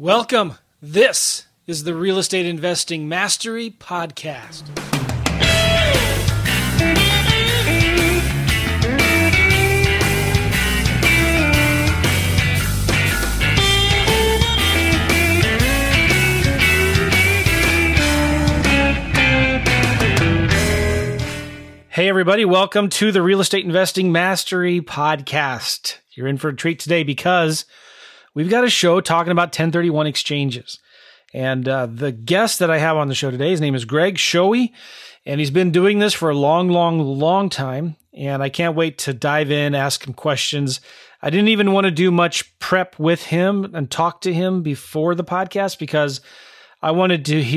Welcome. This is the Real Estate Investing Mastery Podcast. Hey, everybody. Welcome to the Real Estate Investing Mastery Podcast. You're in for a treat today because we've got a show talking about 1031 exchanges. And the guest that I have on the show today, his name is Greg Schowe, and he's been doing this for a long time. And I can't wait to dive in, ask him questions. I didn't even want to do much prep with him and talk to him before the podcast because I wanted you to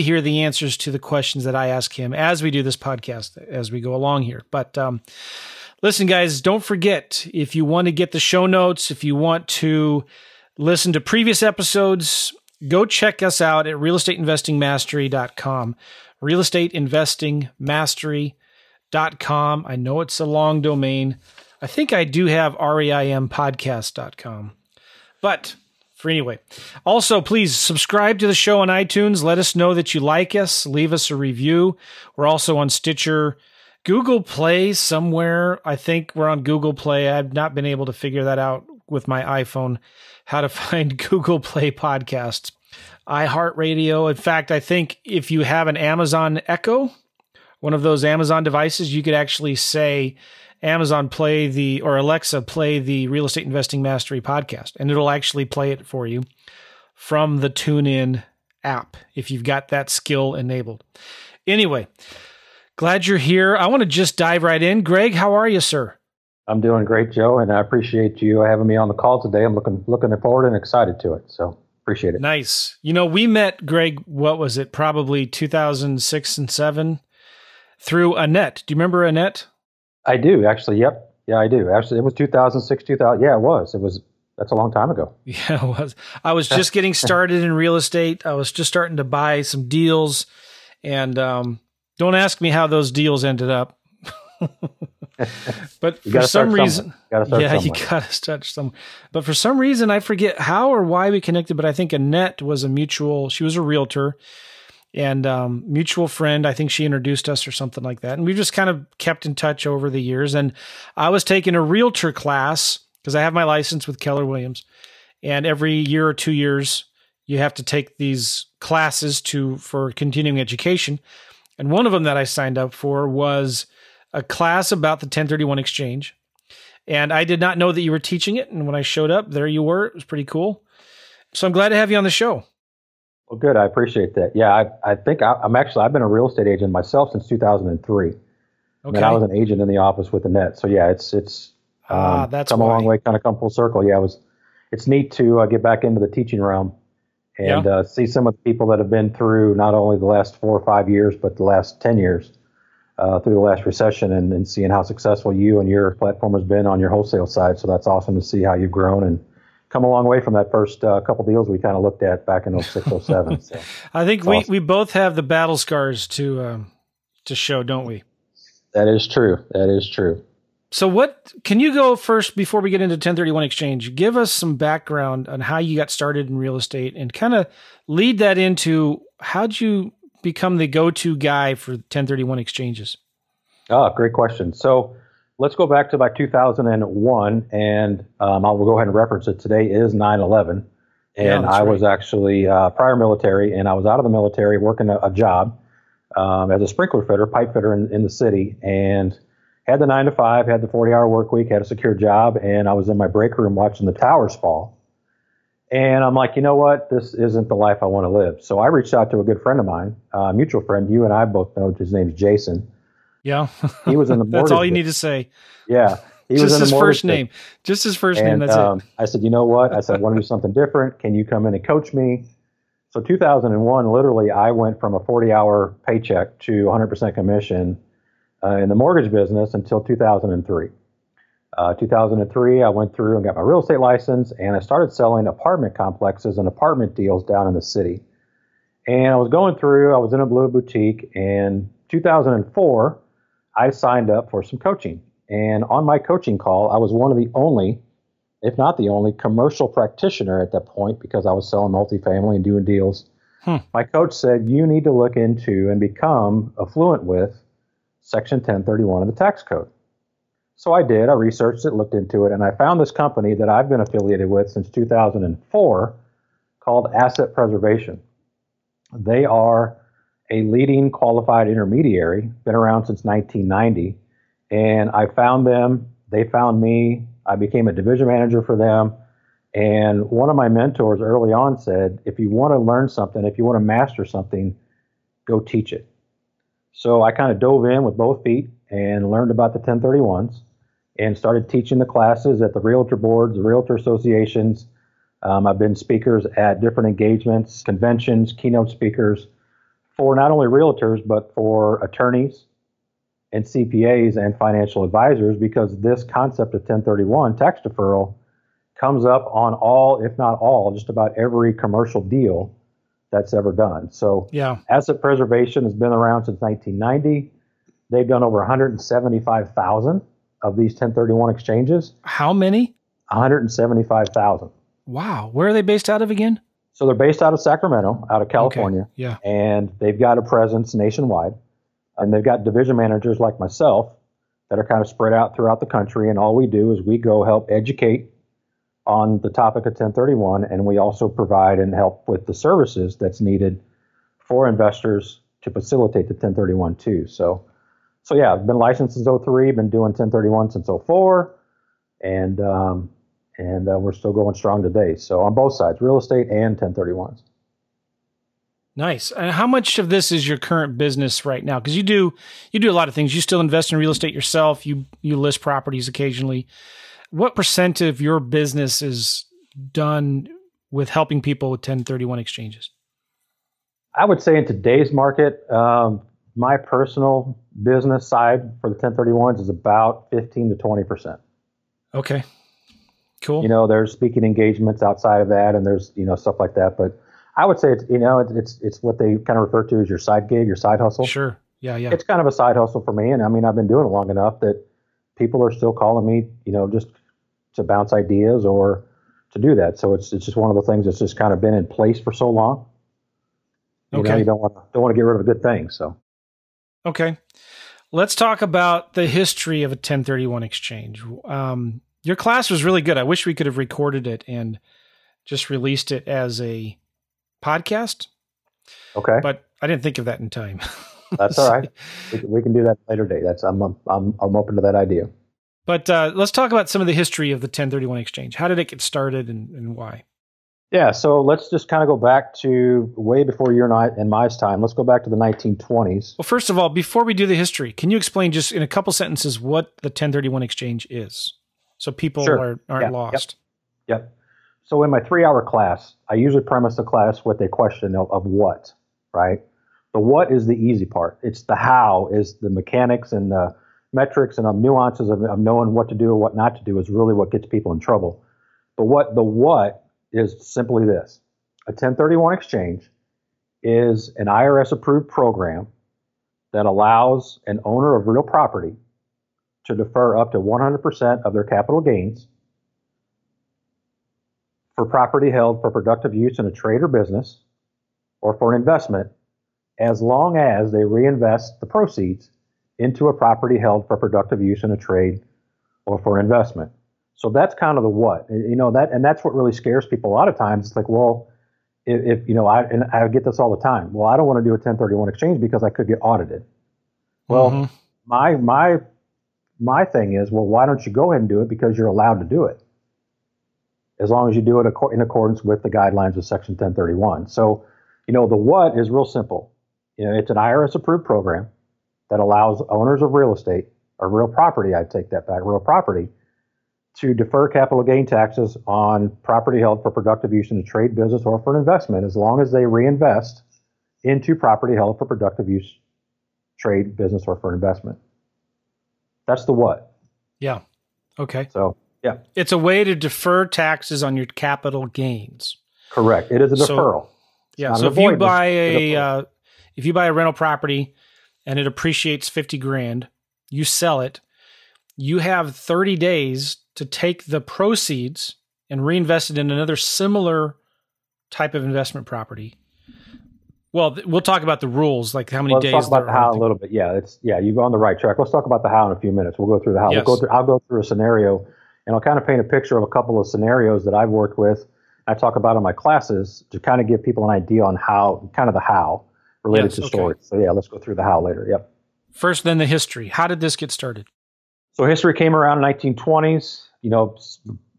hear the answers to the questions that I ask him as we do this podcast, as we go along here. But listen, guys, don't forget, if you want to get the show notes, if you want to listen to previous episodes, go check us out at realestateinvestingmastery.com, realestateinvestingmastery.com. I know it's a long domain. I think I do have reimpodcast.com, but anyway, also, please subscribe to the show on iTunes. Let us know that you like us. Leave us a review. We're also on Stitcher, Google Play somewhere. I think we're on Google Play. I've not been able to figure that out with my iPhone, how to find Google Play podcasts, iHeartRadio. In fact, I think if you have an Amazon Echo, one of those Amazon devices, you could actually say, Amazon, Alexa, play the Real Estate Investing Mastery Podcast, and it'll actually play it for you from the TuneIn app if you've got that skill enabled. Anyway, glad you're here. I want to just dive right in. Greg, how are you, sir? I'm doing great, Joe, and I appreciate you having me on the call today. I'm looking forward and excited to it, so appreciate it. Nice. You know, we met, Greg, what was it, probably 2006 and 7 through Annette. Do you remember Annette? I do, actually. Yep. Yeah, I do. Actually, it was 2006, 2000. Yeah, it was. That's a long time ago. Yeah, it was. I was just getting started in real estate. I was just starting to buy some deals, and don't ask me how those deals ended up. But for some reason, But for some reason, I forget how or why we connected, but I think Annette was a mutual, she was a realtor, and mutual friend. I think she introduced us or something like that. And we've just kind of kept in touch over the years. And I was taking a realtor class because I have my license with Keller Williams. And every year or 2 years, you have to take these classes for continuing education. And one of them that I signed up for was a class about the 1031 exchange. And I did not know that you were teaching it. And when I showed up, there you were. It was pretty cool. So I'm glad to have you on the show. Well, good. I appreciate that. Yeah, I've been a real estate agent myself since 2003. Okay. And I was an agent in the office with Annette. So yeah, it's come a long way, kind of come full circle. Yeah, it's neat to get back into the teaching realm and see some of the people that have been through not only the last 4 or 5 years, but the last 10 years through the last recession and seeing how successful you and your platform has been on your wholesale side. So that's awesome to see how you've grown and come a long way from that first couple deals we kind of looked at back in 06, 07. So I think we both have the battle scars to show, don't we? That is true. That is true. So what can you go first before we get into 1031 exchange? Give us some background on how you got started in real estate and kind of lead that into how'd you become the go-to guy for 1031 exchanges? Oh, great question. So let's go back to about 2001, and I'll go ahead and reference it. Today is 9/11, and I was actually prior military, and I was out of the military working a job as a sprinkler fitter, pipe fitter in the city, and had the 9-to-5, had the 40-hour work week, had a secure job, and I was in my break room watching the towers fall. And I'm like, you know what? This isn't the life I want to live. So I reached out to a good friend of mine, a mutual friend. You and I both know his name's Jason. Yeah, he was in the mortgage. That's all you need to say. Yeah, he was in the mortgage. Just his first name. Just his first name. That's it. I said, you know what? I said, I want to do something different. Can you come in and coach me? So 2001, literally, I went from a 40-hour paycheck to 100% commission in the mortgage business until 2003. 2003, I went through and got my real estate license, and I started selling apartment complexes and apartment deals down in the city. And I was going through. I was in a blue boutique, and 2004. I signed up for some coaching, and on my coaching call, I was one of the only if not the only, commercial practitioner at that point, because I was selling multifamily and doing deals. My coach said, you need to look into and become affluent with Section 1031 of the tax code. So I did. I researched it, looked into it, and I found this company that I've been affiliated with since 2004 called Asset Preservation. They are a leading qualified intermediary, been around since 1990, and I found them. They found me. I became a division manager for them. And one of my mentors early on said, if you want to learn something, if you want to master something, go teach it. So I kind of dove in with both feet and learned about the 1031s and started teaching the classes at the realtor boards, the realtor associations. I've been speakers at different engagements, conventions, keynote speakers for not only realtors, but for attorneys and CPAs and financial advisors, because this concept of 1031 tax deferral comes up on all, if not all, just about every commercial deal that's ever done. So Asset Preservation has been around since 1990. They've done over 175,000 of these 1031 exchanges. How many? 175,000. Wow. Where are they based out of again? So they're based out of Sacramento, out of California. Okay. Yeah. And they've got a presence nationwide. And they've got division managers like myself that are kind of spread out throughout the country. And all we do is we go help educate on the topic of 1031. And we also provide and help with the services that's needed for investors to facilitate the 1031 too. So yeah, I've been licensed since 03, been doing 1031 since 04. And we're still going strong today. So on both sides, real estate and 1031s. Nice. And how much of this is your current business right now? Because you do a lot of things. You still invest in real estate yourself. You list properties occasionally. What % of your business is done with helping people with 1031 exchanges? I would say in today's market, my personal business side for the 1031s is about 15 to 20%. Okay, cool. You know, there's speaking engagements outside of that, and there's, you know, stuff like that, but I would say it's what they kind of refer to as your side gig, your side hustle. Sure. Yeah. It's kind of a side hustle for me. And I mean, I've been doing it long enough that people are still calling me, you know, just to bounce ideas or to do that. So it's just one of the things that's just kind of been in place for so long. You know, you don't want to get rid of a good thing. So. Okay. Let's talk about the history of a 1031 exchange. Your class was really good. I wish we could have recorded it and just released it as a podcast. Okay. But I didn't think of that in time. That's all right. We can do that later day. I'm open to that idea. But let's talk about some of the history of the 1031 exchange. How did it get started and why? Yeah. So let's just kind of go back to way before your and my time. Let's go back to the 1920s. Well, first of all, before we do the history, can you explain just in a couple sentences what the 1031 exchange is? So people aren't lost. Yep. So in my 3-hour class, I usually premise the class with a question of what, right? The what is the easy part. It's the how, is the mechanics and the metrics and the nuances of knowing what to do and what not to do is really what gets people in trouble. But what is simply this. A 1031 exchange is an IRS-approved program that allows an owner of real property to defer up to 100% of their capital gains for property held for productive use in a trade or business or for an investment, as long as they reinvest the proceeds into a property held for productive use in a trade or for investment. So that's kind of the what, you know, that, and that's what really scares people a lot of times. It's like, well, if you know, I get this all the time. Well, I don't want to do a 1031 exchange because I could get audited. Well, my thing is, well, why don't you go ahead and do it? Because you're allowed to do it, as long as you do it in accordance with the guidelines of Section 1031. So, you know, the what is real simple. You know, it's an IRS-approved program that allows owners of real estate, or real property, I take that back, real property, to defer capital gain taxes on property held for productive use in a trade, business, or for an investment, as long as they reinvest into property held for productive use, trade, business, or for investment. That's the what. Yeah. Okay. So. Yeah. It's a way to defer taxes on your capital gains. Correct. It is a deferral. So, yeah. So if you buy a rental property and it appreciates $50,000, you sell it, you have 30 days to take the proceeds and reinvest it in another similar type of investment property. Well, we'll talk about the rules, like how many days. Let's talk about the how a little bit. Yeah, you're on the right track. Let's talk about the how in a few minutes. We'll go through the how. Yes. I'll go through a scenario, and I'll kind of paint a picture of a couple of scenarios that I've worked with. I talk about in my classes to kind of give people an idea on how, kind of the how related to storage. So yeah, let's go through the how later. Yep. First, then the history. How did this get started? So history came around in the 1920s. You know,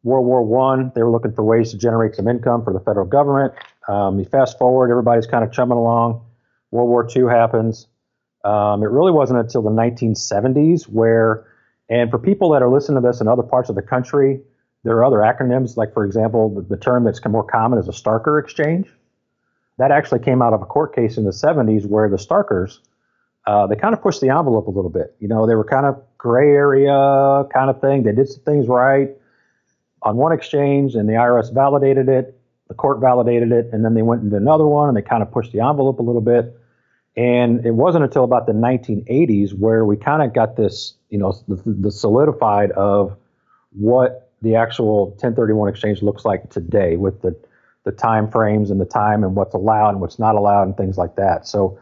World War I, they were looking for ways to generate some income for the federal government. You fast forward, everybody's kind of chumming along. World War II happens. It really wasn't until the 1970s where, and for people that are listening to this in other parts of the country, there are other acronyms, like, for example, the term that's more common is a Starker exchange. That actually came out of a court case in the 70s where the Starkers, they kind of pushed the envelope a little bit. You know, they were kind of gray area kind of thing. They did some things right on one exchange, and the IRS validated it. The court validated it, and then they went into another one, and they kind of pushed the envelope a little bit. And it wasn't until about the 1980s where we kind of got this, you know, the solidified of what the actual 1031 exchange looks like today, with the time frames and the time and what's allowed and what's not allowed and things like that. So,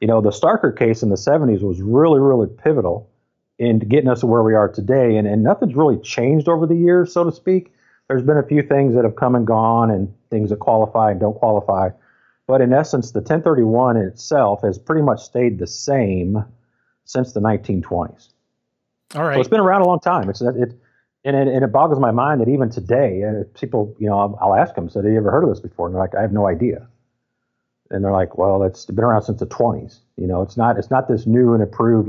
you know, the Starker case in the 70s was really, really pivotal in getting us to where we are today. And nothing's really changed over the years, so to speak. There's been a few things that have come and gone and things that qualify and don't qualify. But in essence, the 1031 in itself has pretty much stayed the same since the 1920s. All right. So it's been around a long time. And it boggles my mind that even today, people, you know, I'll ask them, so have you ever heard of this before? And they're like, I have no idea. And they're like, well, it's been around since the 20s. You know, it's not this new and approved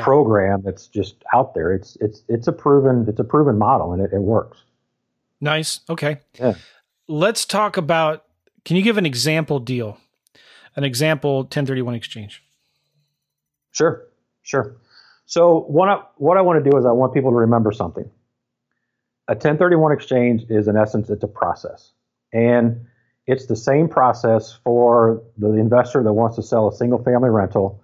program that's just out there. It's a proven model, and it works. Nice. Okay. Yeah. Let's talk about. Can you give an example deal? An example 1031 exchange. Sure. So what I want to do is I want people to remember something. A 1031 exchange is, in essence, it's a process. And it's the same process for the investor that wants to sell a single-family rental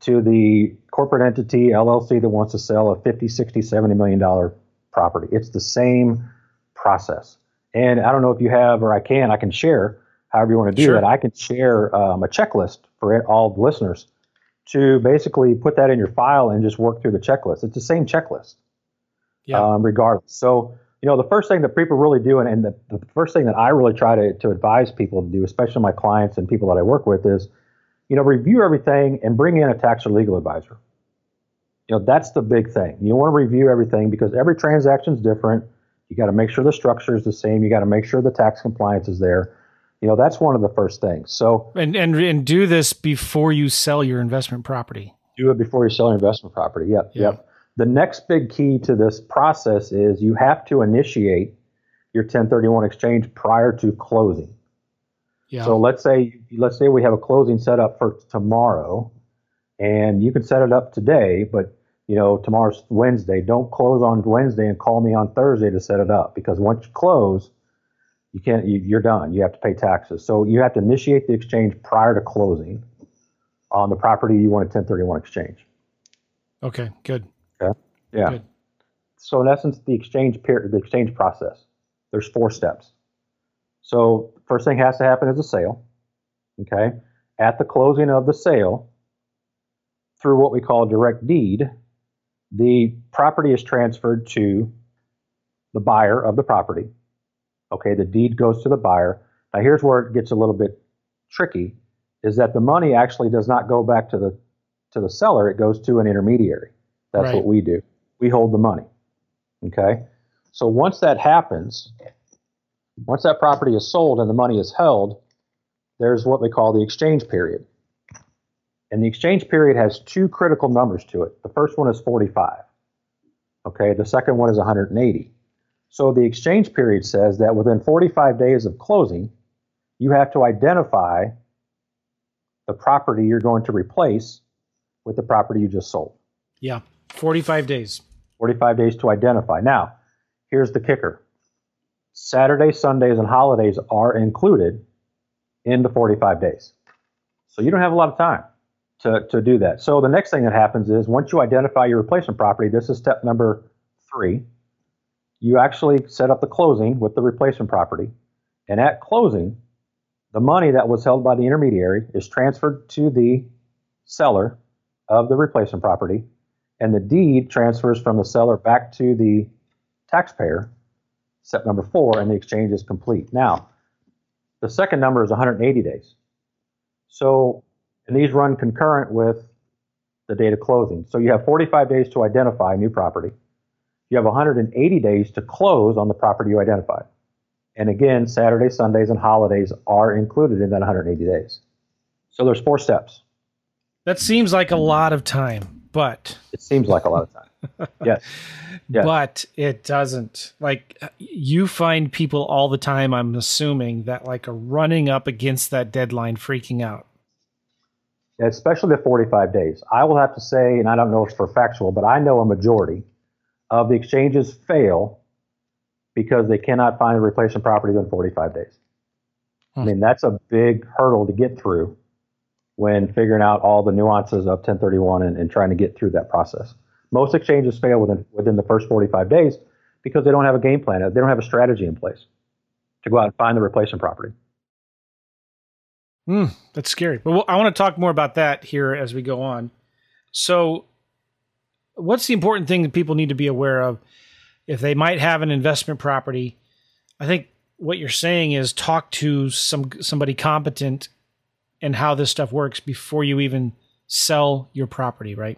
to the corporate entity, LLC, that wants to sell a $50, $60, $70 million property. It's the same process. And I don't know if you have, or I can share, however you want to do that. I can share a checklist for all the listeners to basically put that in your file and just work through the checklist. It's the same checklist, regardless. So, you know, the first thing that people really do, and the first thing that I really try to advise people to do, especially my clients and people that I work with, is, you know, review everything and bring in a tax or legal advisor. You know, that's the big thing. You want to review everything because every transaction is different. You got to make sure the structure is the same. You got to make sure the tax compliance is there. You know, that's one of the first things. So and do this before you sell your investment property. Do it before you sell your investment property. Yep. The next big key to this process is you have to initiate your 1031 exchange prior to closing. Yeah. So let's say we have a closing set up for tomorrow, and you can set it up today, but you know, tomorrow's Wednesday. Don't close on Wednesday and call me on Thursday to set it up, because once you close, you're done. You have to pay taxes. So you have to initiate the exchange prior to closing on the property you want to 1031 exchange. Okay, good. Okay. Yeah. Good. So in essence, the exchange process, there's 4 steps. So first thing has to happen is a sale. Okay. At the closing of the sale, through what we call direct deed, the property is transferred to the buyer of the property. Okay, the deed goes to the buyer. Now, here's where it gets a little bit tricky, is that the money actually does not go back to the seller. It goes to an intermediary. That's right. What we do. We hold the money. Okay? So once that happens, once that property is sold and the money is held, there's what we call the exchange period. And the exchange period has 2 critical numbers to it. The first one is 45. Okay? The second one is 180. So the exchange period says that within 45 days of closing, you have to identify the property you're going to replace with the property you just sold. Yeah, 45 days. 45 days to identify. Now, here's the kicker. Saturdays, Sundays, and holidays are included in the 45 days. So you don't have a lot of time. to do that. So the next thing that happens is once you identify your replacement property, this is step number 3, you actually set up the closing with the replacement property. And at closing, the money that was held by the intermediary is transferred to the seller of the replacement property, and the deed transfers from the seller back to the taxpayer, step number 4, and the exchange is complete. Now, the second number is 180 days. So, and these run concurrent with the date of closing. So you have 45 days to identify a new property. You have 180 days to close on the property you identified. And again, Saturdays, Sundays, and holidays are included in that 180 days. So there's 4 steps. That seems like a lot of time, but... It seems like a lot of time, yes. But it doesn't. Like, you find people all the time, I'm assuming, that like are running up against that deadline, freaking out. Especially the 45 days. I will have to say, and I don't know if it's for factual, but I know a majority of the exchanges fail because they cannot find a replacement property within 45 days. I mean, that's a big hurdle to get through when figuring out all the nuances of 1031 and trying to get through that process. Most exchanges fail within the first 45 days because they don't have a game plan. They don't have a strategy in place to go out and find the replacement property. That's scary. But I want to talk more about that here as we go on. So what's the important thing that people need to be aware of if they might have an investment property? I think what you're saying is talk to somebody competent and how this stuff works before you even sell your property, right?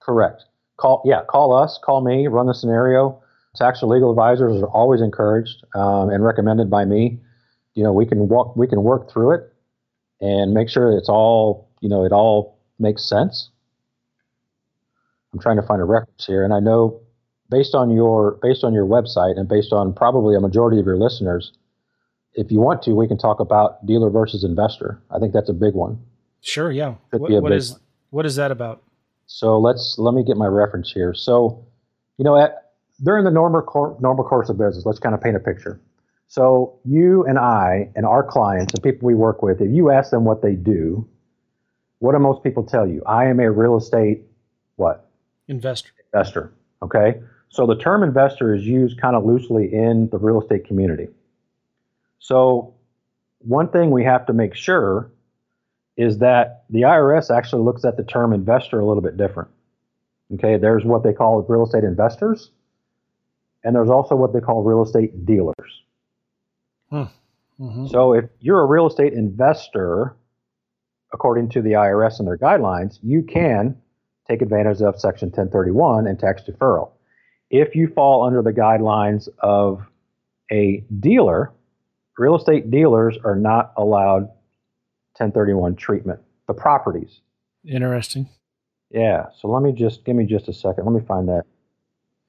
Correct. Call us, call me, run the scenario. Tax or legal advisors are always encouraged and recommended by me. You know, we can work through it and make sure it's all, you know, it all makes sense. I'm trying to find a reference here, and I know based on your website and based on probably a majority of your listeners, if you want to, we can talk about dealer versus investor. I think that's a big one. Sure, yeah. What is that about? So let me get my reference here. So, you know, during the normal course of business, let's kind of paint a picture. So you and I and our clients and people we work with, if you ask them what they do, what do most people tell you? I am a real estate what? Investor. Okay. So the term investor is used kind of loosely in the real estate community. So one thing we have to make sure is that the IRS actually looks at the term investor a little bit different. Okay. There's what they call real estate investors, and there's also what they call real estate dealers. Mm-hmm. So if you're a real estate investor, according to the IRS and their guidelines, you can take advantage of Section 1031 and tax deferral. If you fall under the guidelines of a dealer, real estate dealers are not allowed 1031 treatment, the properties. Interesting. Yeah. So let me give me just a second. Let me find that.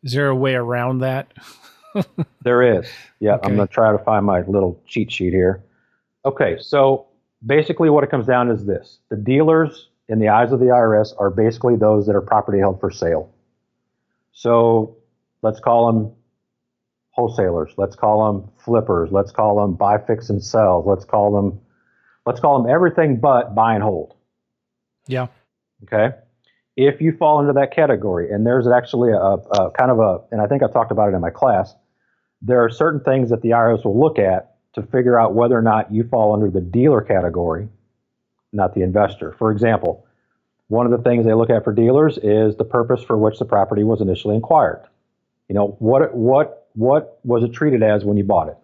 Is there a way around that? There is. Yeah, okay. I'm going to try to find my little cheat sheet here. Okay, so basically what it comes down is this. The dealers, in the eyes of the IRS, are basically those that are property held for sale. So let's call them wholesalers. Let's call them flippers. Let's call them buy, fix, and sell. Let's call them everything but buy and hold. Yeah. Okay. If you fall into that category, and there's actually a kind of a, and I think I talked about it in my class, there are certain things that the IRS will look at to figure out whether or not you fall under the dealer category, not the investor. For example, one of the things they look at for dealers is the purpose for which the property was initially acquired. You know, what was it treated as when you bought it?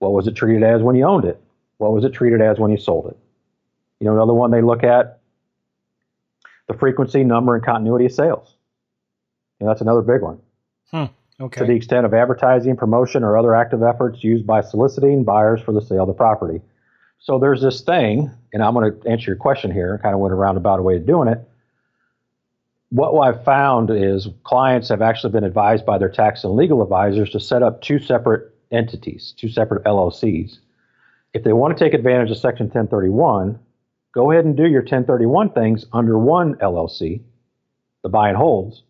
What was it treated as when you owned it? What was it treated as when you sold it? You know, another one they look at, the frequency, number, and continuity of sales. And that's another big one. Okay. To the extent of advertising, promotion, or other active efforts used by soliciting buyers for the sale of the property. So there's this thing, and I'm going to answer your question here. I kind of went around about a way of doing it. What I've found is clients have actually been advised by their tax and legal advisors to set up 2 separate entities, 2 separate LLCs. If they want to take advantage of Section 1031, go ahead and do your 1031 things under one LLC, the buy and holds,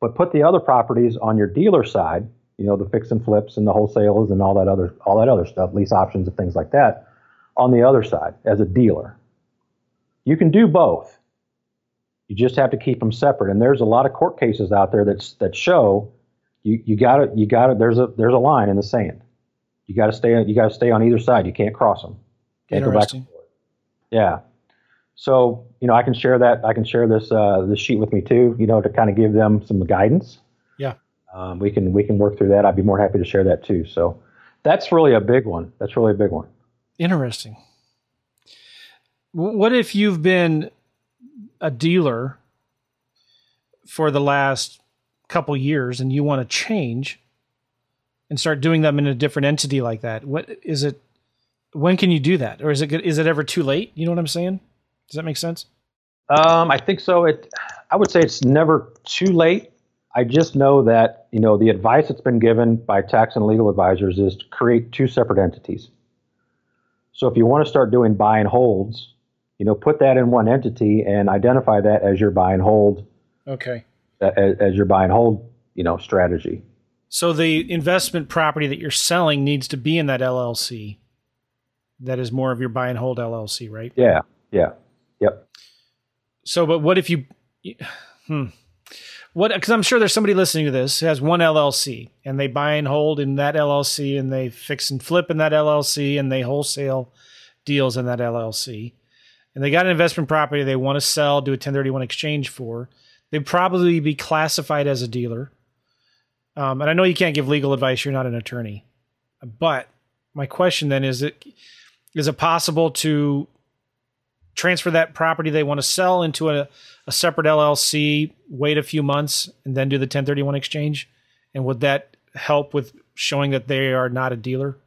but put the other properties on your dealer side, you know, the fix and flips and the wholesales and all that other stuff, lease options and things like that, on the other side as a dealer. You can do both. You just have to keep them separate. And there's a lot of court cases out there that show you got it. There's a line in the sand. You got to stay on either side. You can't cross them. Can't go back and forth. Yeah. So, I can share that. I can share this sheet with me too, to kind of give them some guidance. Yeah. We can work through that. I'd be more happy to share that too. So that's really a big one. Interesting. What if you've been a dealer for the last couple years and you want to change and start doing them in a different entity like that? What is it? When can you do that? Or is it ever too late? You know what I'm saying? Does that make sense? I think so. I would say it's never too late. I just know that, the advice that's been given by tax and legal advisors is to create two separate entities. So if you want to start doing buy and holds, put that in one entity and identify that as your buy and hold. Okay. As your buy and hold, strategy. So the investment property that you're selling needs to be in that LLC. That is more of your buy and hold LLC, right? Yeah. Yeah. Yep. So, but what if you, because I'm sure there's somebody listening to this who has one LLC and they buy and hold in that LLC and they fix and flip in that LLC and they wholesale deals in that LLC. And they got an investment property they want to sell, do a 1031 exchange for. They'd probably be classified as a dealer. And I know you can't give legal advice. You're not an attorney. But my question then is, is it possible to transfer that property they want to sell into a separate LLC, wait a few months, and then do the 1031 exchange? And would that help with showing that they are not a dealer?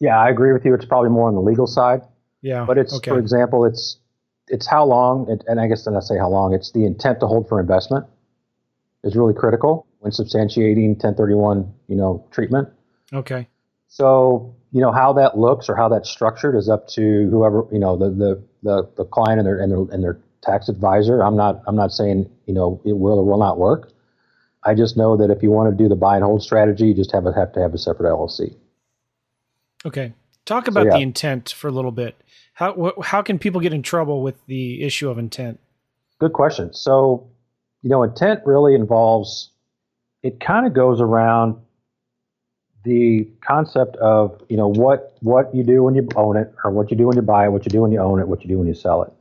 Yeah, I agree with you. It's probably more on the legal side. Yeah. But it's, okay. For example, it's how long, and I guess then I say how long, it's the intent to hold for investment is really critical when substantiating 1031, treatment. Okay. So, how that looks or how that's structured is up to whoever, the client and their tax advisor. I'm not saying, it will or will not work. I just know that if you want to do the buy and hold strategy, you just have to have a separate LLC. Okay. Talk about the intent for a little bit. How can people get in trouble with the issue of intent? Good question. So, intent really involves, it kind of goes around the concept of, what you do when you own it, or what you do when you buy it, what you do when you own it, what you do when you sell it.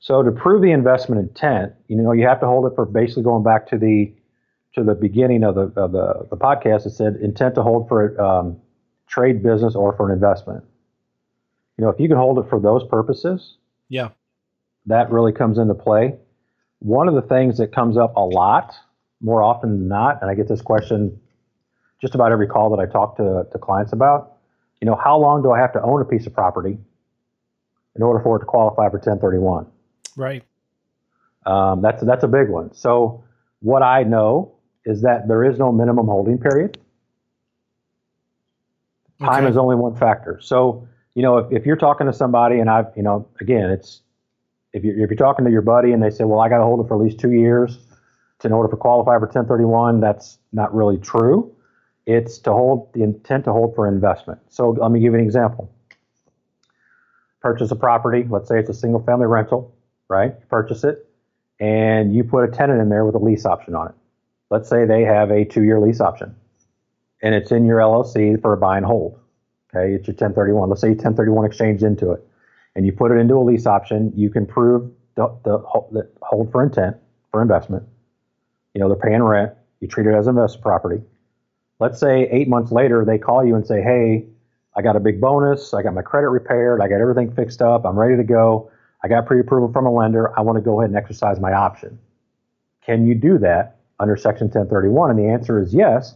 So to prove the investment intent, you have to hold it for basically going back to the beginning of the podcast. It said intent to hold for trade, business, or for an investment. If you can hold it for those purposes, yeah, that really comes into play. One of the things that comes up a lot, more often than not, and I get this question just about every call that I talk to clients about, how long do I have to own a piece of property in order for it to qualify for 1031? Right. That's a big one. So what I know is that there is no minimum holding period. Time is only one factor. So, if you're talking to somebody and I've, again, it's, if you're talking to your buddy and they say, well, I got to hold it for at least 2 years in order for qualify for 1031, that's not really true. It's to hold the intent to hold for investment. So let me give you an example. Purchase a property. Let's say it's a single family rental, right? You purchase it and you put a tenant in there with a lease option on it. Let's say they have a 2-year lease option and it's in your LLC for a buy and hold. Okay. It's your 1031. Let's say you 1031 exchange into it and you put it into a lease option. You can prove the hold for intent for investment. They're paying rent. You treat it as an investment property. Let's say 8 months later, they call you and say, hey, I got a big bonus. I got my credit repaired. I got everything fixed up. I'm ready to go. I got pre-approval from a lender. I want to go ahead and exercise my option. Can you do that under Section 1031? And the answer is yes,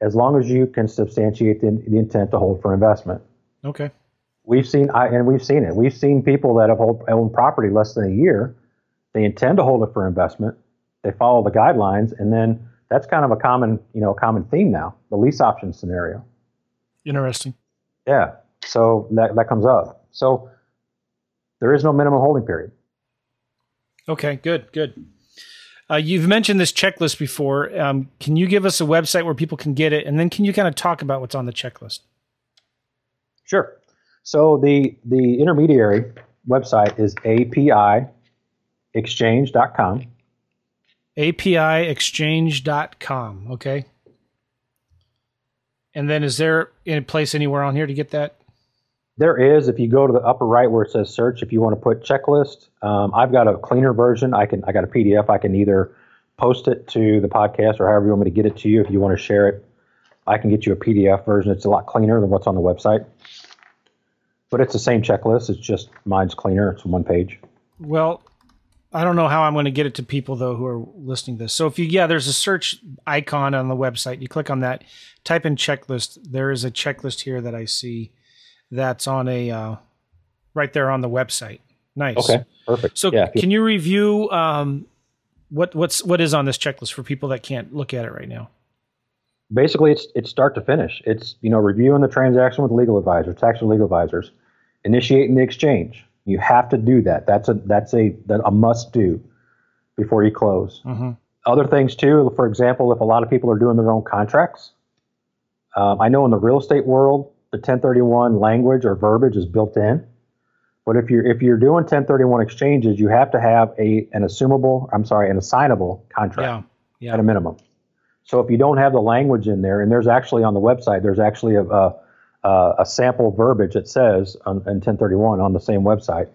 as long as you can substantiate the intent to hold for investment. Okay. We've seen it. We've seen people that have owned property less than a year. They intend to hold it for investment. They follow the guidelines, and then that's kind of a common, common theme now, the lease option scenario. Interesting. Yeah. So that comes up. So there is no minimum holding period. Okay, good. You've mentioned this checklist before. Can you give us a website where people can get it? And then can you kind of talk about what's on the checklist? Sure. So the intermediary website is APIExchange.com. APIExchange.com, okay. And then is there any place anywhere on here to get that? There is. If you go to the upper right where it says search, if you want to put checklist, I've got a cleaner version. I got a PDF. I can either post it to the podcast or however you want me to get it to you. If you want to share it, I can get you a PDF version. It's a lot cleaner than what's on the website. But it's the same checklist. It's just mine's cleaner. It's one page. Well, I don't know how I'm going to get it to people, though, who are listening to this. So if you, there's a search icon on the website. You click on that, type in checklist. There is a checklist here that I see. That's on a right there on the website. Nice. Okay, perfect. So yeah. Can you review what is on this checklist for people that can't look at it right now? Basically, it's start to finish. It's reviewing the transaction with legal advisors, tax and legal advisors, initiating the exchange. You have to do that. That's a must do before you close. Mm-hmm. Other things too. For example, if a lot of people are doing their own contracts, I know in the real estate world, the 1031 language or verbiage is built in, but if you're doing 1031 exchanges, you have to have an assignable contract at a minimum. So if you don't have the language in there, and there's actually on the website, there's actually a sample verbiage that says in 1031 on the same website,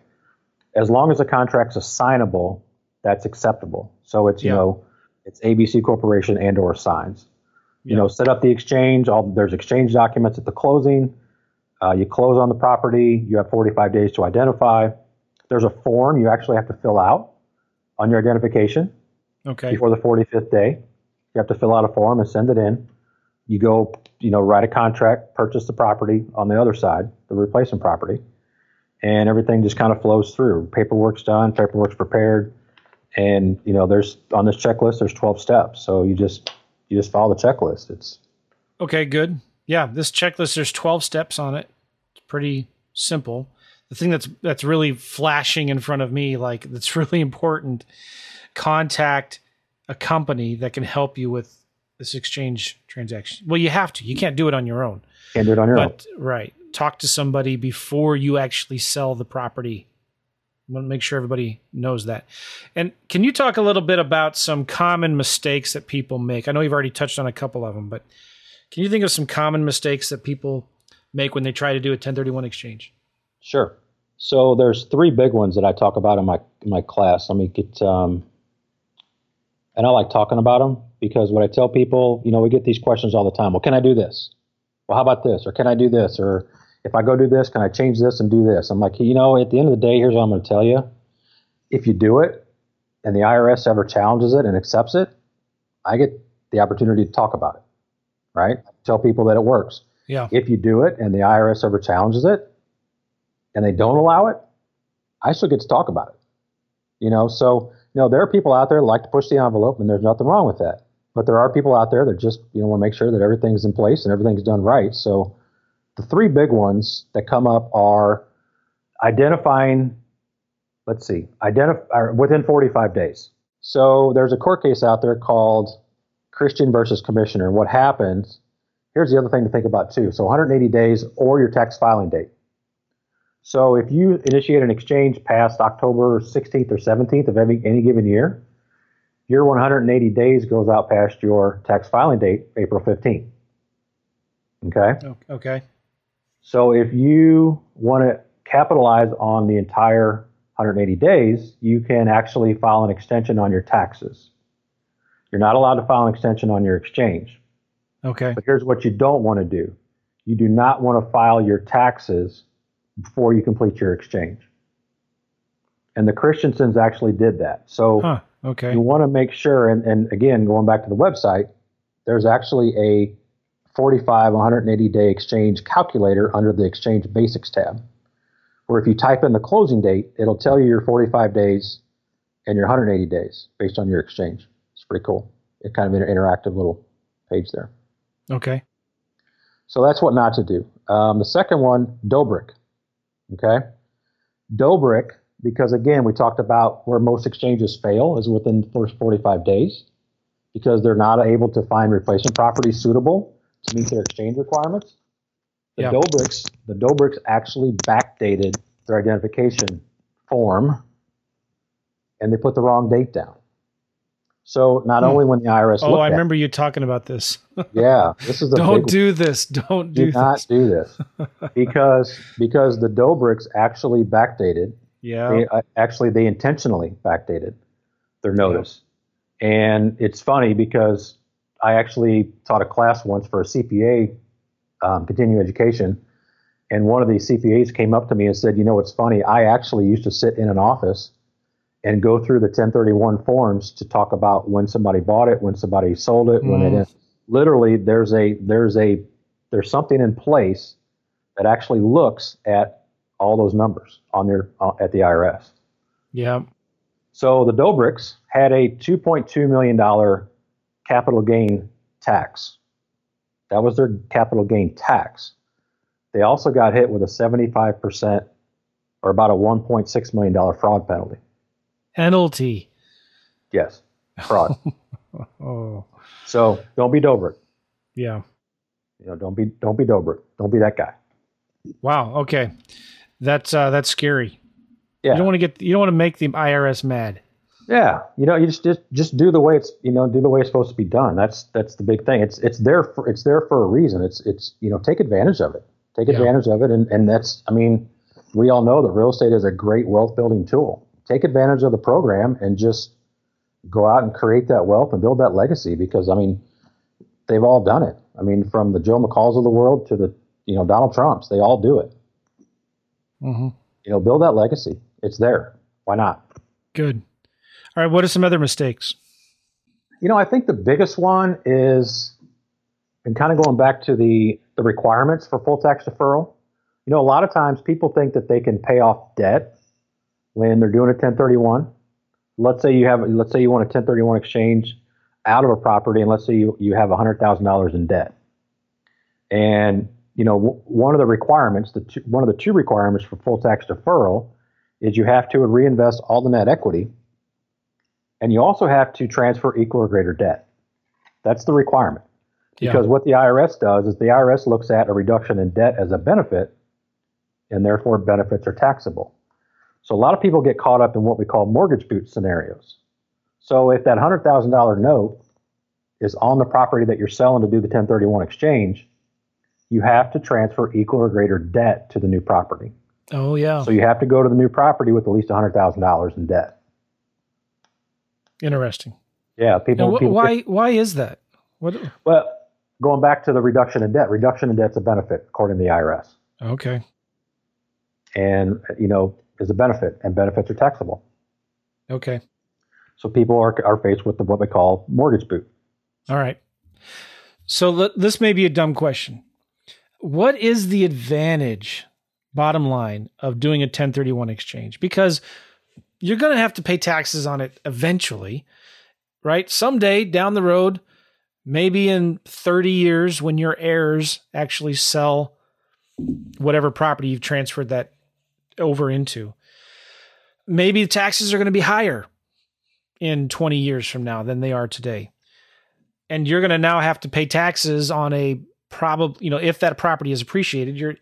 as long as the contract's assignable, that's acceptable. So it's it's ABC Corporation and/or signs. Set up the exchange. There's exchange documents at the closing. You close on the property. You have 45 days to identify. There's a form you actually have to fill out on your identification. Okay. Before the 45th day, you have to fill out a form and send it in. You go, write a contract, purchase the property on the other side, the replacement property, and everything just kind of flows through. Paperwork's done. Paperwork's prepared, and there's on this checklist there's 12 steps. So you just follow the checklist. It's okay. Good. Yeah. This checklist, there's 12 steps on it. It's pretty simple. The thing that's really flashing in front of me, like that's really important. Contact a company that can help you with this exchange transaction. Well, you have to, you can't do it on your own. Can't do it on your own. Right. Talk to somebody before you actually sell the property. I want to make sure everybody knows that. And can you talk a little bit about some common mistakes that people make? I know you've already touched on a couple of them, but can you think of some common mistakes that people make when they try to do a 1031 exchange? Sure. So there's three big ones that I talk about in my class. Let me get, and I like talking about them because what I tell people, we get these questions all the time. Well, can I do this? Well, how about this? Or can I do this? Or if I go do this, can I change this and do this? I'm like, at the end of the day, here's what I'm going to tell you. If you do it and the IRS ever challenges it and accepts it, I get the opportunity to talk about it, right? I tell people that it works. Yeah. If you do it and the IRS ever challenges it and they don't allow it, I still get to talk about it. There are people out there that like to push the envelope, and there's nothing wrong with that. But there are people out there that just, want to make sure that everything's in place and everything's done right. So the three big ones that come up are within 45 days. So there's a court case out there called Christian versus Commissioner. What happens, here's the other thing to think about too. So 180 days or your tax filing date. So if you initiate an exchange past October 16th or 17th of any given year, your 180 days goes out past your tax filing date, April 15th. Okay? Okay. So if you want to capitalize on the entire 180 days, you can actually file an extension on your taxes. You're not allowed to file an extension on your exchange. Okay. But here's what you don't want to do. You do not want to file your taxes before you complete your exchange. And the Christiansons actually did that. So okay. You want to make sure, and again, going back to the website, there's actually a 180-day exchange calculator under the Exchange Basics tab, where if you type in the closing date, it'll tell you your 45 days and your 180 days based on your exchange. It's pretty cool. It's kind of an interactive little page there. Okay. So that's what not to do. The second one, Doebrich. Okay. Doebrich, because again, we talked about where most exchanges fail is within the first 45 days because they're not able to find replacement properties suitable to meet their exchange requirements. The Doebrichs actually backdated their identification form, and they put the wrong date down. So not only when the IRS looked at it. Oh, I remember you talking about this. Yeah, this is the Don't do this. Don't do this. Do not do this. Because the Doebrichs actually backdated. Yeah. They intentionally backdated their notice. Yeah. And it's funny because I actually taught a class once for a CPA continuing education, and one of the CPAs came up to me and said, you know, it's funny, I actually used to sit in an office and go through the 1031 forms to talk about when somebody bought it, when somebody sold it, when it is. Literally, there's something in place that actually looks at all those numbers on their at the IRS. Yeah. So the Doebrichs had a $2.2 million capital gain tax. That was their capital gain tax. They also got hit with a 75% or about a $1.6 million fraud penalty. Penalty. Yes. Fraud. Oh. So don't be Doebrich. Yeah. You know, don't be Doebrich. Don't be that guy. Wow. Okay. That's scary. Yeah. You don't want to make the IRS mad. Yeah. You know, you just do the way it's supposed to be done. That's the big thing. It's there for a reason. It's take advantage of it. And that's, I mean, we all know that real estate is a great wealth building tool. Take advantage of the program and just go out and create that wealth and build that legacy, because, I mean, they've all done it. I mean, from the Joe McCalls of the world to the, Donald Trumps, they all do it. Mm-hmm. Build that legacy. It's there. Why not? Good. All right. What are some other mistakes? I think the biggest one is, and kind of going back to the requirements for full tax deferral. A lot of times people think that they can pay off debt when they're doing a 1031. Let's say you want a 1031 exchange out of a property, and let's say you have $100,000 in debt. And one of the two requirements for full tax deferral is you have to reinvest all the net equity, and you also have to transfer equal or greater debt. That's the requirement. Because what the IRS does is the IRS looks at a reduction in debt as a benefit, and therefore benefits are taxable. So a lot of people get caught up in what we call mortgage boot scenarios. So if that $100,000 note is on the property that you're selling to do the 1031 exchange, you have to transfer equal or greater debt to the new property. Oh, yeah. So you have to go to the new property with at least $100,000 in debt. Interesting. Yeah. Why is that? Well, going back to the reduction in debt, is a benefit according to the IRS. Okay. And, is a benefit, and benefits are taxable. Okay. So people are faced with what we call mortgage boot. All right. So this may be a dumb question. What is the advantage, bottom line, of doing a 1031 exchange? Because you're going to have to pay taxes on it eventually, right? Someday down the road, maybe in 30 years when your heirs actually sell whatever property you've transferred that over into. Maybe taxes are going to be higher in 20 years from now than they are today. And you're going to now have to pay taxes on a probably, if that property is appreciated,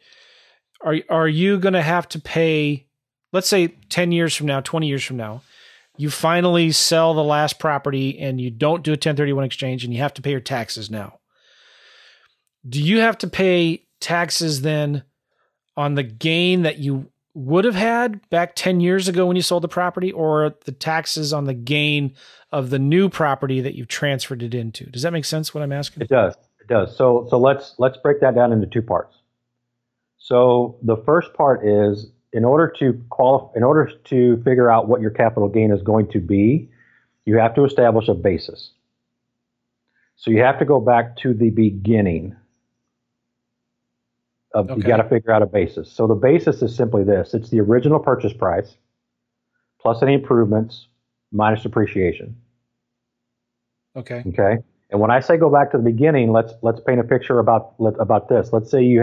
are you going to have to pay, let's say 10 years from now, 20 years from now, you finally sell the last property and you don't do a 1031 exchange and you have to pay your taxes now. Do you have to pay taxes then on the gain that you would have had back 10 years ago when you sold the property, or the taxes on the gain of the new property that you've transferred it into? Does that make sense what I'm asking? It does. So let's break that down into two parts. So the first part is, in order to figure out what your capital gain is going to be, you have to establish a basis. So you have to go back to the beginning. You got to figure out a basis. So the basis is simply this. It's the original purchase price plus any improvements minus depreciation. Okay. And when I say go back to the beginning, let's paint a picture about this. Let's say you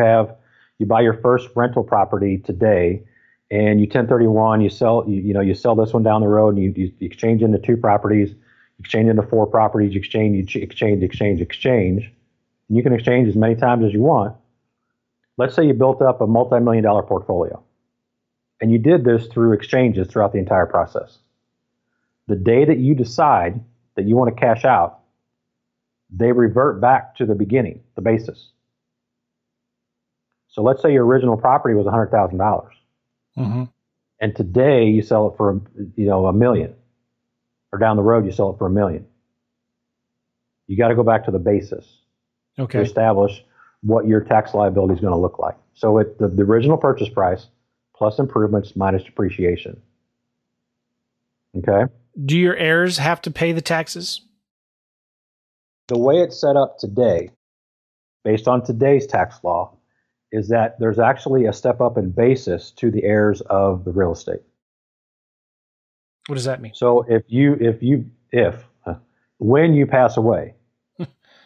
buy your first rental property today, and you 1031, you sell this one down the road, and you exchange into two properties, you exchange into four properties, you exchange, and you can exchange as many times as you want. Let's say you built up a multi-million-dollar portfolio, and you did this through exchanges throughout the entire process. The day that you decide that you want to cash out, they revert back to the beginning, the basis. So let's say your original property was $100,000, mm-hmm. and today you sell it for $1 million, or down the road you sell it for $1 million. You got to go back to the basis to establish what your tax liability is going to look like. So it, the original purchase price plus improvements minus depreciation. Okay. Do your heirs have to pay the taxes? The way it's set up today, based on today's tax law, is that there's actually a step up in basis to the heirs of the real estate. What does that mean? So when you pass away,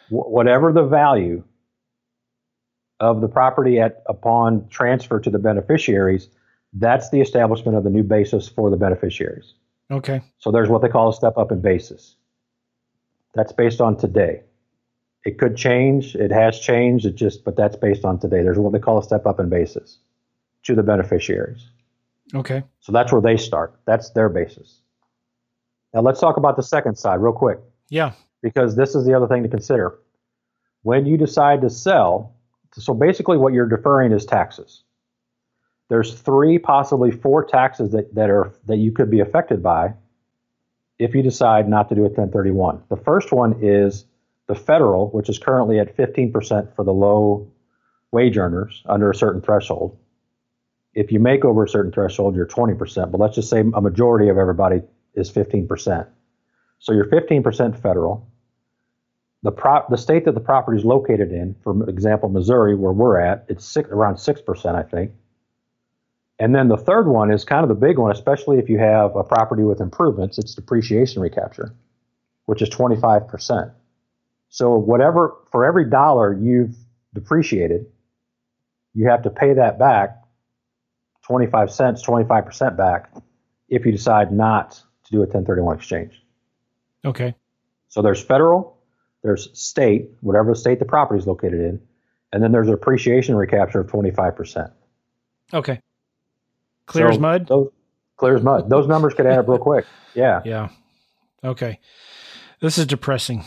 whatever the value of the property upon transfer to the beneficiaries, that's the establishment of the new basis for the beneficiaries. Okay. So there's what they call a step up in basis. That's based on today. It could change. It has changed. But that's based on today. There's what they call a step up in basis to the beneficiaries. Okay. So that's where they start. That's their basis. Now let's talk about the second side real quick. Yeah. Because this is the other thing to consider. When you decide to sell, so basically what you're deferring is taxes. There's three, possibly four taxes that you could be affected by if you decide not to do a 1031. The first one is the federal, which is currently at 15% for the low wage earners under a certain threshold. If you make over a certain threshold, you're 20%, but let's just say a majority of everybody is 15%. So you're 15% federal. The state that the property is located in, for example, Missouri, where we're at, it's around 6%, I think. And then the third one is kind of the big one, especially if you have a property with improvements. It's depreciation recapture, which is 25%. So whatever, for every dollar you've depreciated, you have to pay that back, 25 cents, 25% back, if you decide not to do a 1031 exchange. Okay. So there's federal, there's state, whatever state the property is located in, and then there's an appreciation recapture of 25%. Okay. Clear as mud? Clear as mud. Those numbers could add up real quick. Yeah. Yeah. Okay. This is depressing.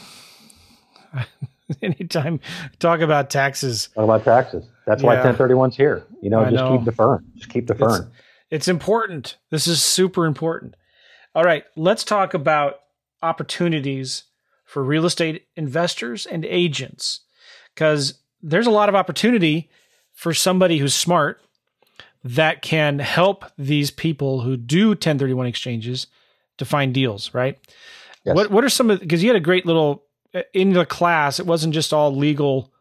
Anytime talk about taxes. That's why 1031's here. Keep deferring. Just keep deferring. It's important. This is super important. All right. Let's talk about opportunities for real estate investors and agents, because there's a lot of opportunity for somebody who's smart that can help these people who do 1031 exchanges to find deals, right? Yes. What are some of, because you had a great little, in the class, it wasn't just all legal,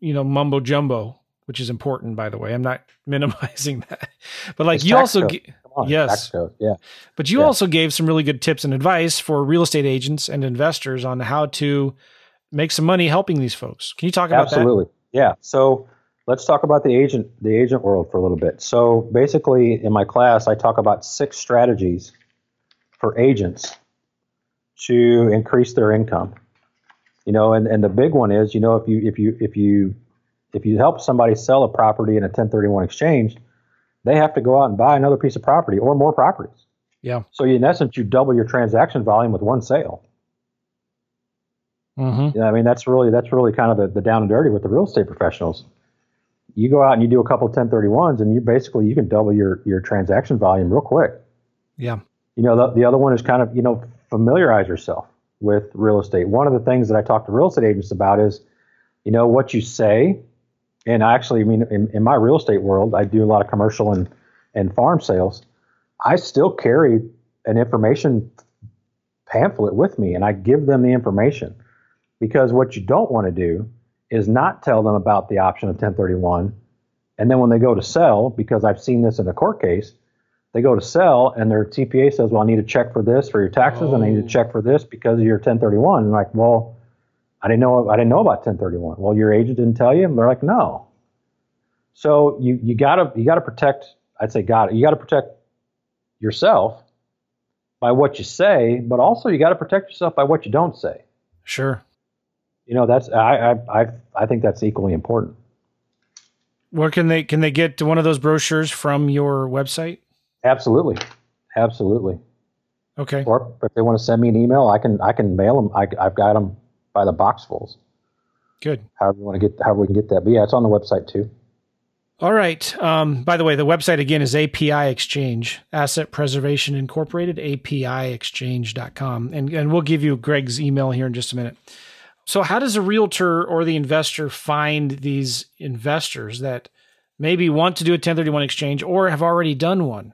mumbo jumbo, which is important, by the way. I'm not minimizing that, but like it's you also, yes, yeah. But you also gave some really good tips and advice for real estate agents and investors on how to make some money helping these folks. Can you talk about that? Absolutely. Yeah. So let's talk about the agent world for a little bit. So basically in my class, I talk about 6 strategies for agents to increase their income. And the big one is, if you help somebody sell a property in a 1031 exchange, they have to go out and buy another piece of property or more properties. Yeah. So in essence, you double your transaction volume with one sale. Mm-hmm. Yeah, I mean, that's really kind of the down and dirty with the real estate professionals. You go out and you do a couple of 1031s, and you can double your transaction volume real quick. Yeah. The other one is kind of, familiarize yourself with real estate. One of the things that I talk to real estate agents about is, what you say. And actually, in my real estate world, I do a lot of commercial and farm sales. I still carry an information pamphlet with me, and I give them the information, because what you don't want to do is not tell them about the option of 1031. And then when they go to sell, because I've seen this in a court case, they go to sell and their TPA says, well, I need a check for this for your taxes. Oh. And I need a check for this because of your 1031. And like, well, I didn't know about 1031. Well, your agent didn't tell you? And they're like, no. So you gotta protect, you gotta protect yourself by what you say, but also you gotta protect yourself by what you don't say. Sure. I think that's equally important. Where can they get one of those brochures from your website? Absolutely. Okay. Or if they want to send me an email, I can mail them. I've got them by the boxfuls. Good. How we can get that? But yeah, it's on the website too. All right. By the way, the website again is API Exchange, Asset Preservation Incorporated, APIExchange.com. And we'll give you Greg's email here in just a minute. So how does a realtor or the investor find these investors that maybe want to do a 1031 exchange or have already done one?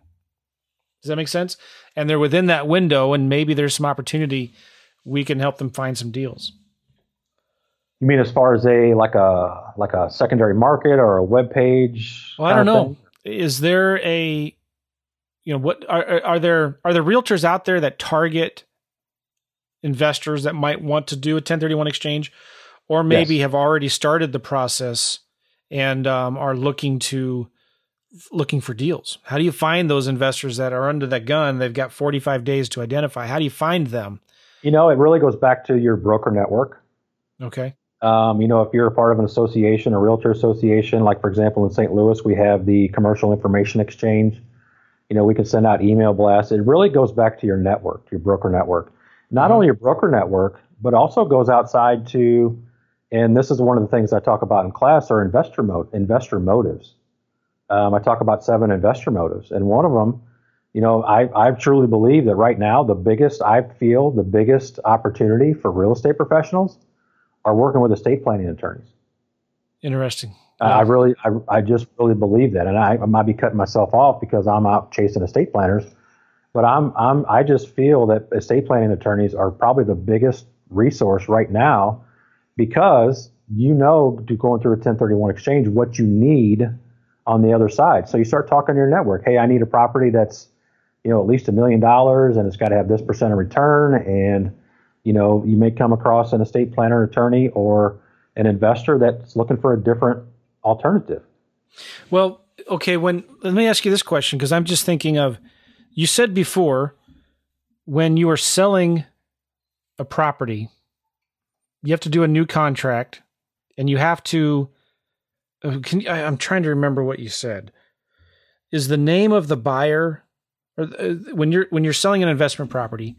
Does that make sense? And they're within that window and maybe there's some opportunity we can help them find some deals. You mean as far as like a secondary market or a web page? Well, I don't know. Is there a, what are there realtors out there that target investors that might want to do a 1031 exchange, or maybe have already started the process and are looking for deals? How do you find those investors that are under that gun? They've got 45 days to identify. How do you find them? It really goes back to your broker network. Okay. If you're a part of an association, a realtor association, like for example, in St. Louis, we have the Commercial Information Exchange. We can send out email blasts. It really goes back to your network, your broker network. Not only your broker network, but also goes outside to, and this is one of the things I talk about in class, are investor motives. I talk about 7 investor motives, and one of them, I truly believe that right now the biggest opportunity for real estate professionals are working with estate planning attorneys. Interesting. Yeah. I just really believe that, and I might be cutting myself off because I'm out chasing estate planners. But I just feel that estate planning attorneys are probably the biggest resource right now, because going through a 1031 exchange, what you need on the other side. So you start talking to your network. Hey, I need a property that's at least $1 million, and it's got to have this % of return. And you may come across an estate planner attorney or an investor that's looking for a different alternative. Well, okay. Let me ask you this question, because I'm just thinking of. You said before, when you are selling a property, you have to do a new contract, and you have to, I'm trying to remember what you said. Is the name of the buyer, or when you're selling an investment property,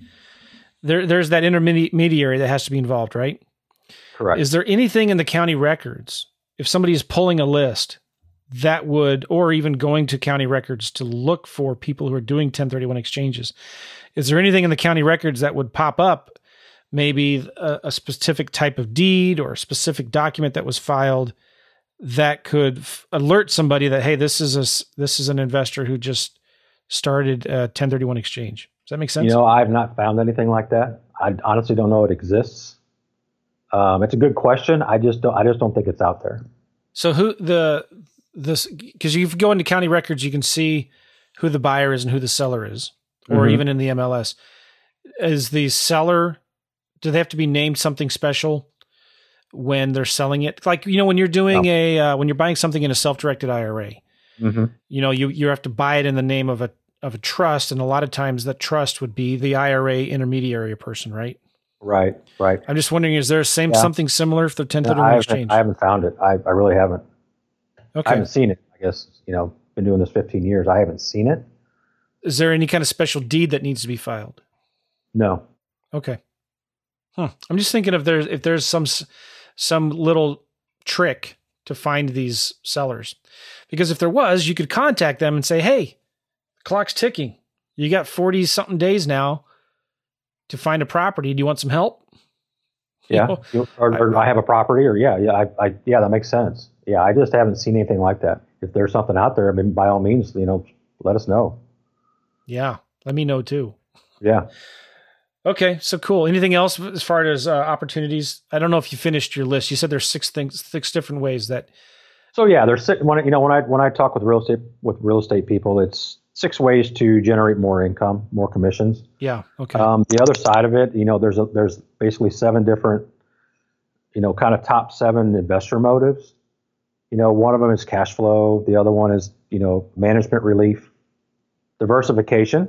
there's that intermediary that has to be involved, right? Correct. Is there anything in the county records, if somebody is pulling a list, that would, or even going to county records to look for people who are doing 1031 exchanges. Is there anything in the county records that would pop up, maybe a specific type of deed or a specific document that was filed that could alert somebody that, hey, this is an investor who just started a 1031 exchange? Does that make sense? I've not found anything like that. I honestly don't know it exists. It's a good question. I just don't think it's out there. So because if you go into county records, you can see who the buyer is and who the seller is, or even in the MLS. Is the seller, do they have to be named something special when they're selling it? Like, when you're doing when you're buying something in a self-directed IRA, you have to buy it in the name of a trust. And a lot of times that trust would be the IRA intermediary person, right? Right. I'm just wondering, is there something similar for the 1031 exchange? I haven't found it. I really haven't. Okay. I haven't seen it. I guess, been doing this 15 years. I haven't seen it. Is there any kind of special deed that needs to be filed? No. Okay. I'm just thinking if there's some little trick to find these sellers, because if there was, you could contact them and say, hey, the clock's ticking. You got 40 something days now to find a property. Do you want some help? Yeah. Or I have a property or yeah, that makes sense. Yeah, I just haven't seen anything like that. If there's something out there, I mean, by all means, let us know. Yeah, let me know too. Yeah. Okay, so cool. Anything else as far as opportunities? I don't know if you finished your list. You said there's 6 different ways that. So yeah, there's 6. When I talk with real estate people, it's 6 ways to generate more income, more commissions. Yeah. Okay. The other side of it, there's basically 7 different, kind of top 7 investor motives. One of them is cash flow. The other one is, management relief. Diversification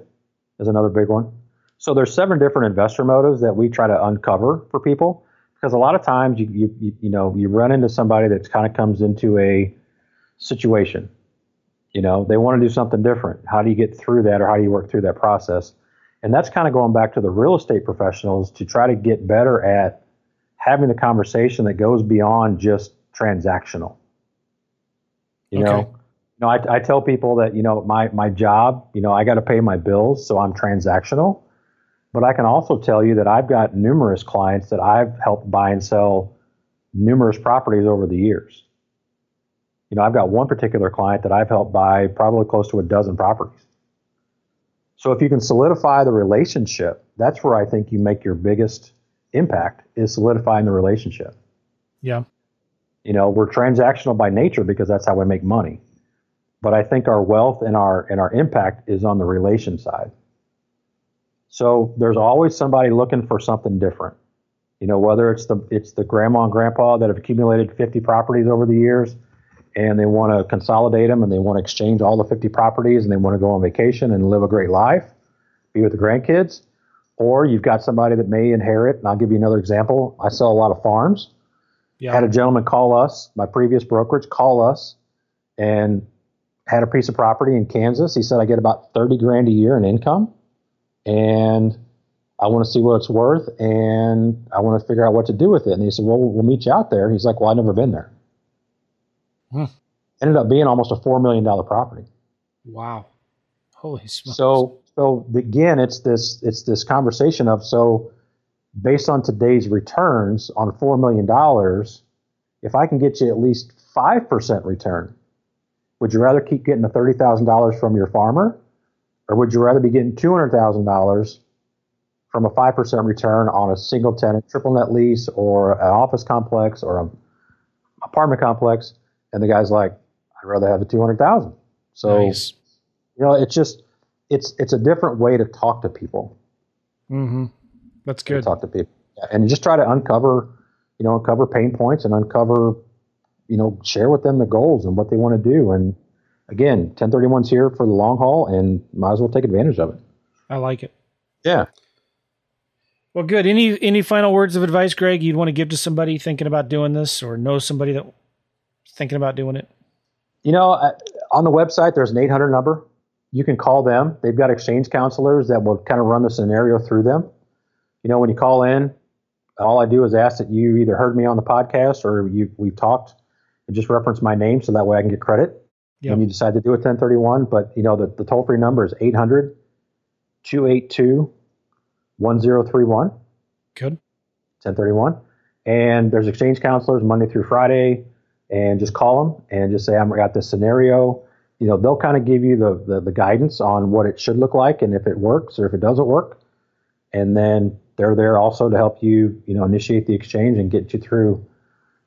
is another big one. So there's 7 different investor motives that we try to uncover for people, because a lot of times you run into somebody that kind of comes into a situation. You know, they want to do something different. How do you get through that, or how do you work through that process? And that's kind of going back to the real estate professionals to try to get better at having the conversation that goes beyond just transactional. You know, I tell people that, you know, my job, you know, I got to pay my bills, so I'm transactional. But I can also tell you that I've got numerous clients that I've helped buy and sell numerous properties over the years. You know, I've got one particular client that I've helped buy probably close to a dozen properties. So if you can solidify the relationship, that's where I think you make your biggest impact, is solidifying the relationship. Yeah. You know, we're transactional by nature because that's how we make money. But I think our wealth and our impact is on the relation side. So there's always somebody looking for something different. You know, whether it's the grandma and grandpa that have accumulated 50 properties over the years, and they want to consolidate them, and they want to exchange all the 50 properties, and they want to go on vacation and live a great life, be with the grandkids. Or you've got somebody that may inherit, and I'll give you another example. I sell a lot of farms. Yeah. Had a gentleman call us, my previous brokerage, and had a piece of property in Kansas. He said, I get about $30,000 a year in income, and I want to see what it's worth, and I want to figure out what to do with it. And he said, well, we'll meet you out there. He's like, well, I've never been there. Ended up being almost a $4 million property. Wow. Holy smokes. So again, it's this conversation of, so based on today's returns on $4 million, if I can get you at least 5% return, would you rather keep getting the $30,000 from your farmer, or would you rather be getting $200,000 from a 5% return on a single tenant, triple net lease, or an office complex, or an apartment complex? And the guy's like, I'd rather have the $200,000. So, nice. You know, it's just, it's a different way to talk to people. Mm-hmm. That's good. Talk to people, and just try to uncover pain points, and share with them the goals and what they want to do. And again, 1031's here for the long haul, and might as well take advantage of it. I like it. Yeah. Well, good. Any final words of advice, Greg, you'd want to give to somebody thinking about doing this, or know somebody that's thinking about doing it? You know, on the website, there's an 800 number. You can call them. They've got exchange counselors that will kind of run the scenario through them. You know, when you call in, all I do is ask that you either heard me on the podcast, or we've talked, and just reference my name so that way I can get credit. Yep. When you decide to do a 1031. But, you know, the toll-free number is 800-282-1031. Good. 1031. And there's exchange counselors Monday through Friday, and just call them and just say, I've got this scenario. You know, they'll kind of give you the guidance on what it should look like, and if it works or if it doesn't work. And then they're there also to help you, you know, initiate the exchange and get you through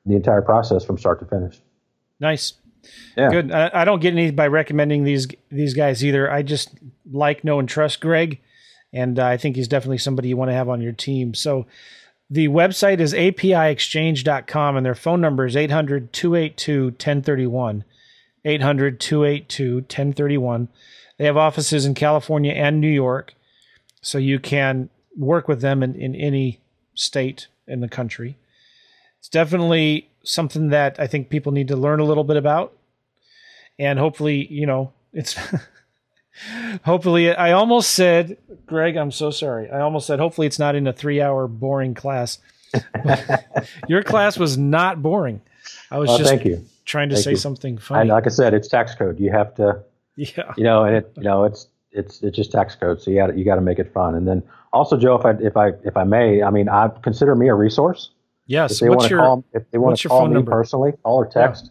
the entire process from start to finish. Nice. Yeah. Good. I don't get any by recommending these guys either. I just like, know, and trust Greg. And I think he's definitely somebody you want to have on your team. So the website is APIExchange.com, and their phone number is 800-282-1031. 800-282-1031. They have offices in California and New York, so you can work with them in any state in the country. It's definitely something that I think people need to learn a little bit about. And hopefully, you know, it's hopefully, I almost said, Greg, I'm so sorry. I almost said, hopefully it's not in a 3-hour boring class. Your class was not boring. I was trying to say something funny. And like I said, it's tax code. You have to, you know, and it, you know, it's just tax code. So you got to make it fun. And then also, Joe, if I may, I mean, I consider me a resource. Yes. If they want to call, me number? Personally, call or text. Yeah.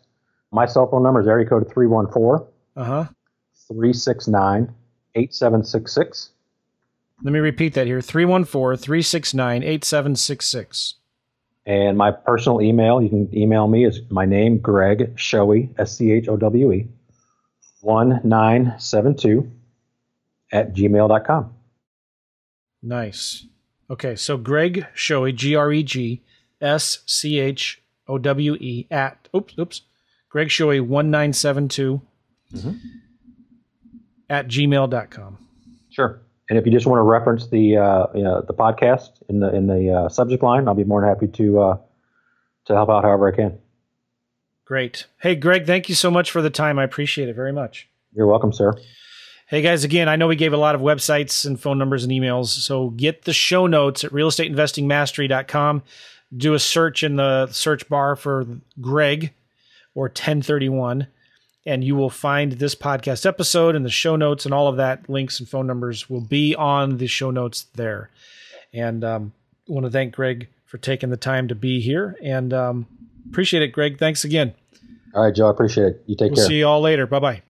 My cell phone number is area code 314-369-8766. Let me repeat that here. 314-369-8766. And my personal email, you can email me, is my name, Greg Schowe, S-C-H-O-W-E, 1972 at gmail.com. Nice. Okay, so Greg Schowe, G-R-E-G, S-C-H-O-W-E, at, Greg Schowe, 1972 at gmail.com. Sure. And if you just want to reference the podcast in the subject line, I'll be more than happy to help out however I can. Great. Hey, Greg, thank you so much for the time. I appreciate it very much. You're welcome, sir. Hey, guys, again, I know we gave a lot of websites and phone numbers and emails, so get the show notes at realestateinvestingmastery.com. Do a search in the search bar for Greg or 1031, and you will find this podcast episode and the show notes and all of that. Links and phone numbers will be on the show notes there. And I want to thank Greg for taking the time to be here, and appreciate it, Greg. Thanks again. All right, Joe. I appreciate it. You take care. We'll see you all later. Bye-bye.